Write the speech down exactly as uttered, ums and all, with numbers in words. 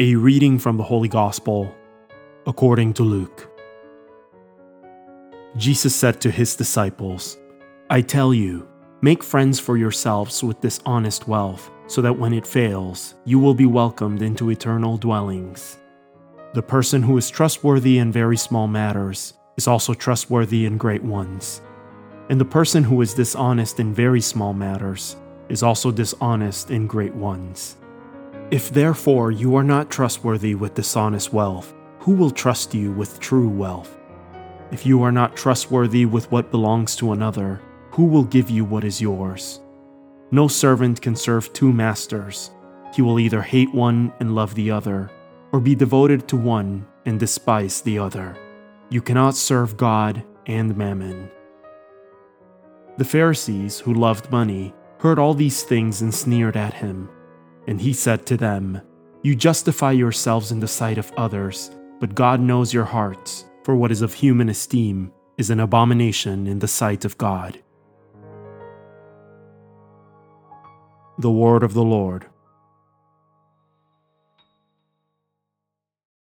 A reading from the Holy Gospel according to Luke. Jesus said to his disciples, "I tell you, make friends for yourselves with this honest wealth, so that when it fails, you will be welcomed into eternal dwellings. The person who is trustworthy in very small matters is also trustworthy in great ones, and the person who is dishonest in very small matters is also dishonest in great ones. If therefore you are not trustworthy with dishonest wealth, who will trust you with true wealth? If you are not trustworthy with what belongs to another, who will give you what is yours? No servant can serve two masters. He will either hate one and love the other, or be devoted to one and despise the other. You cannot serve God and mammon." The Pharisees, who loved money, heard all these things and sneered at him. And he said to them, "You justify yourselves in the sight of others, but God knows your hearts, for what is of human esteem is an abomination in the sight of God." The word of the Lord.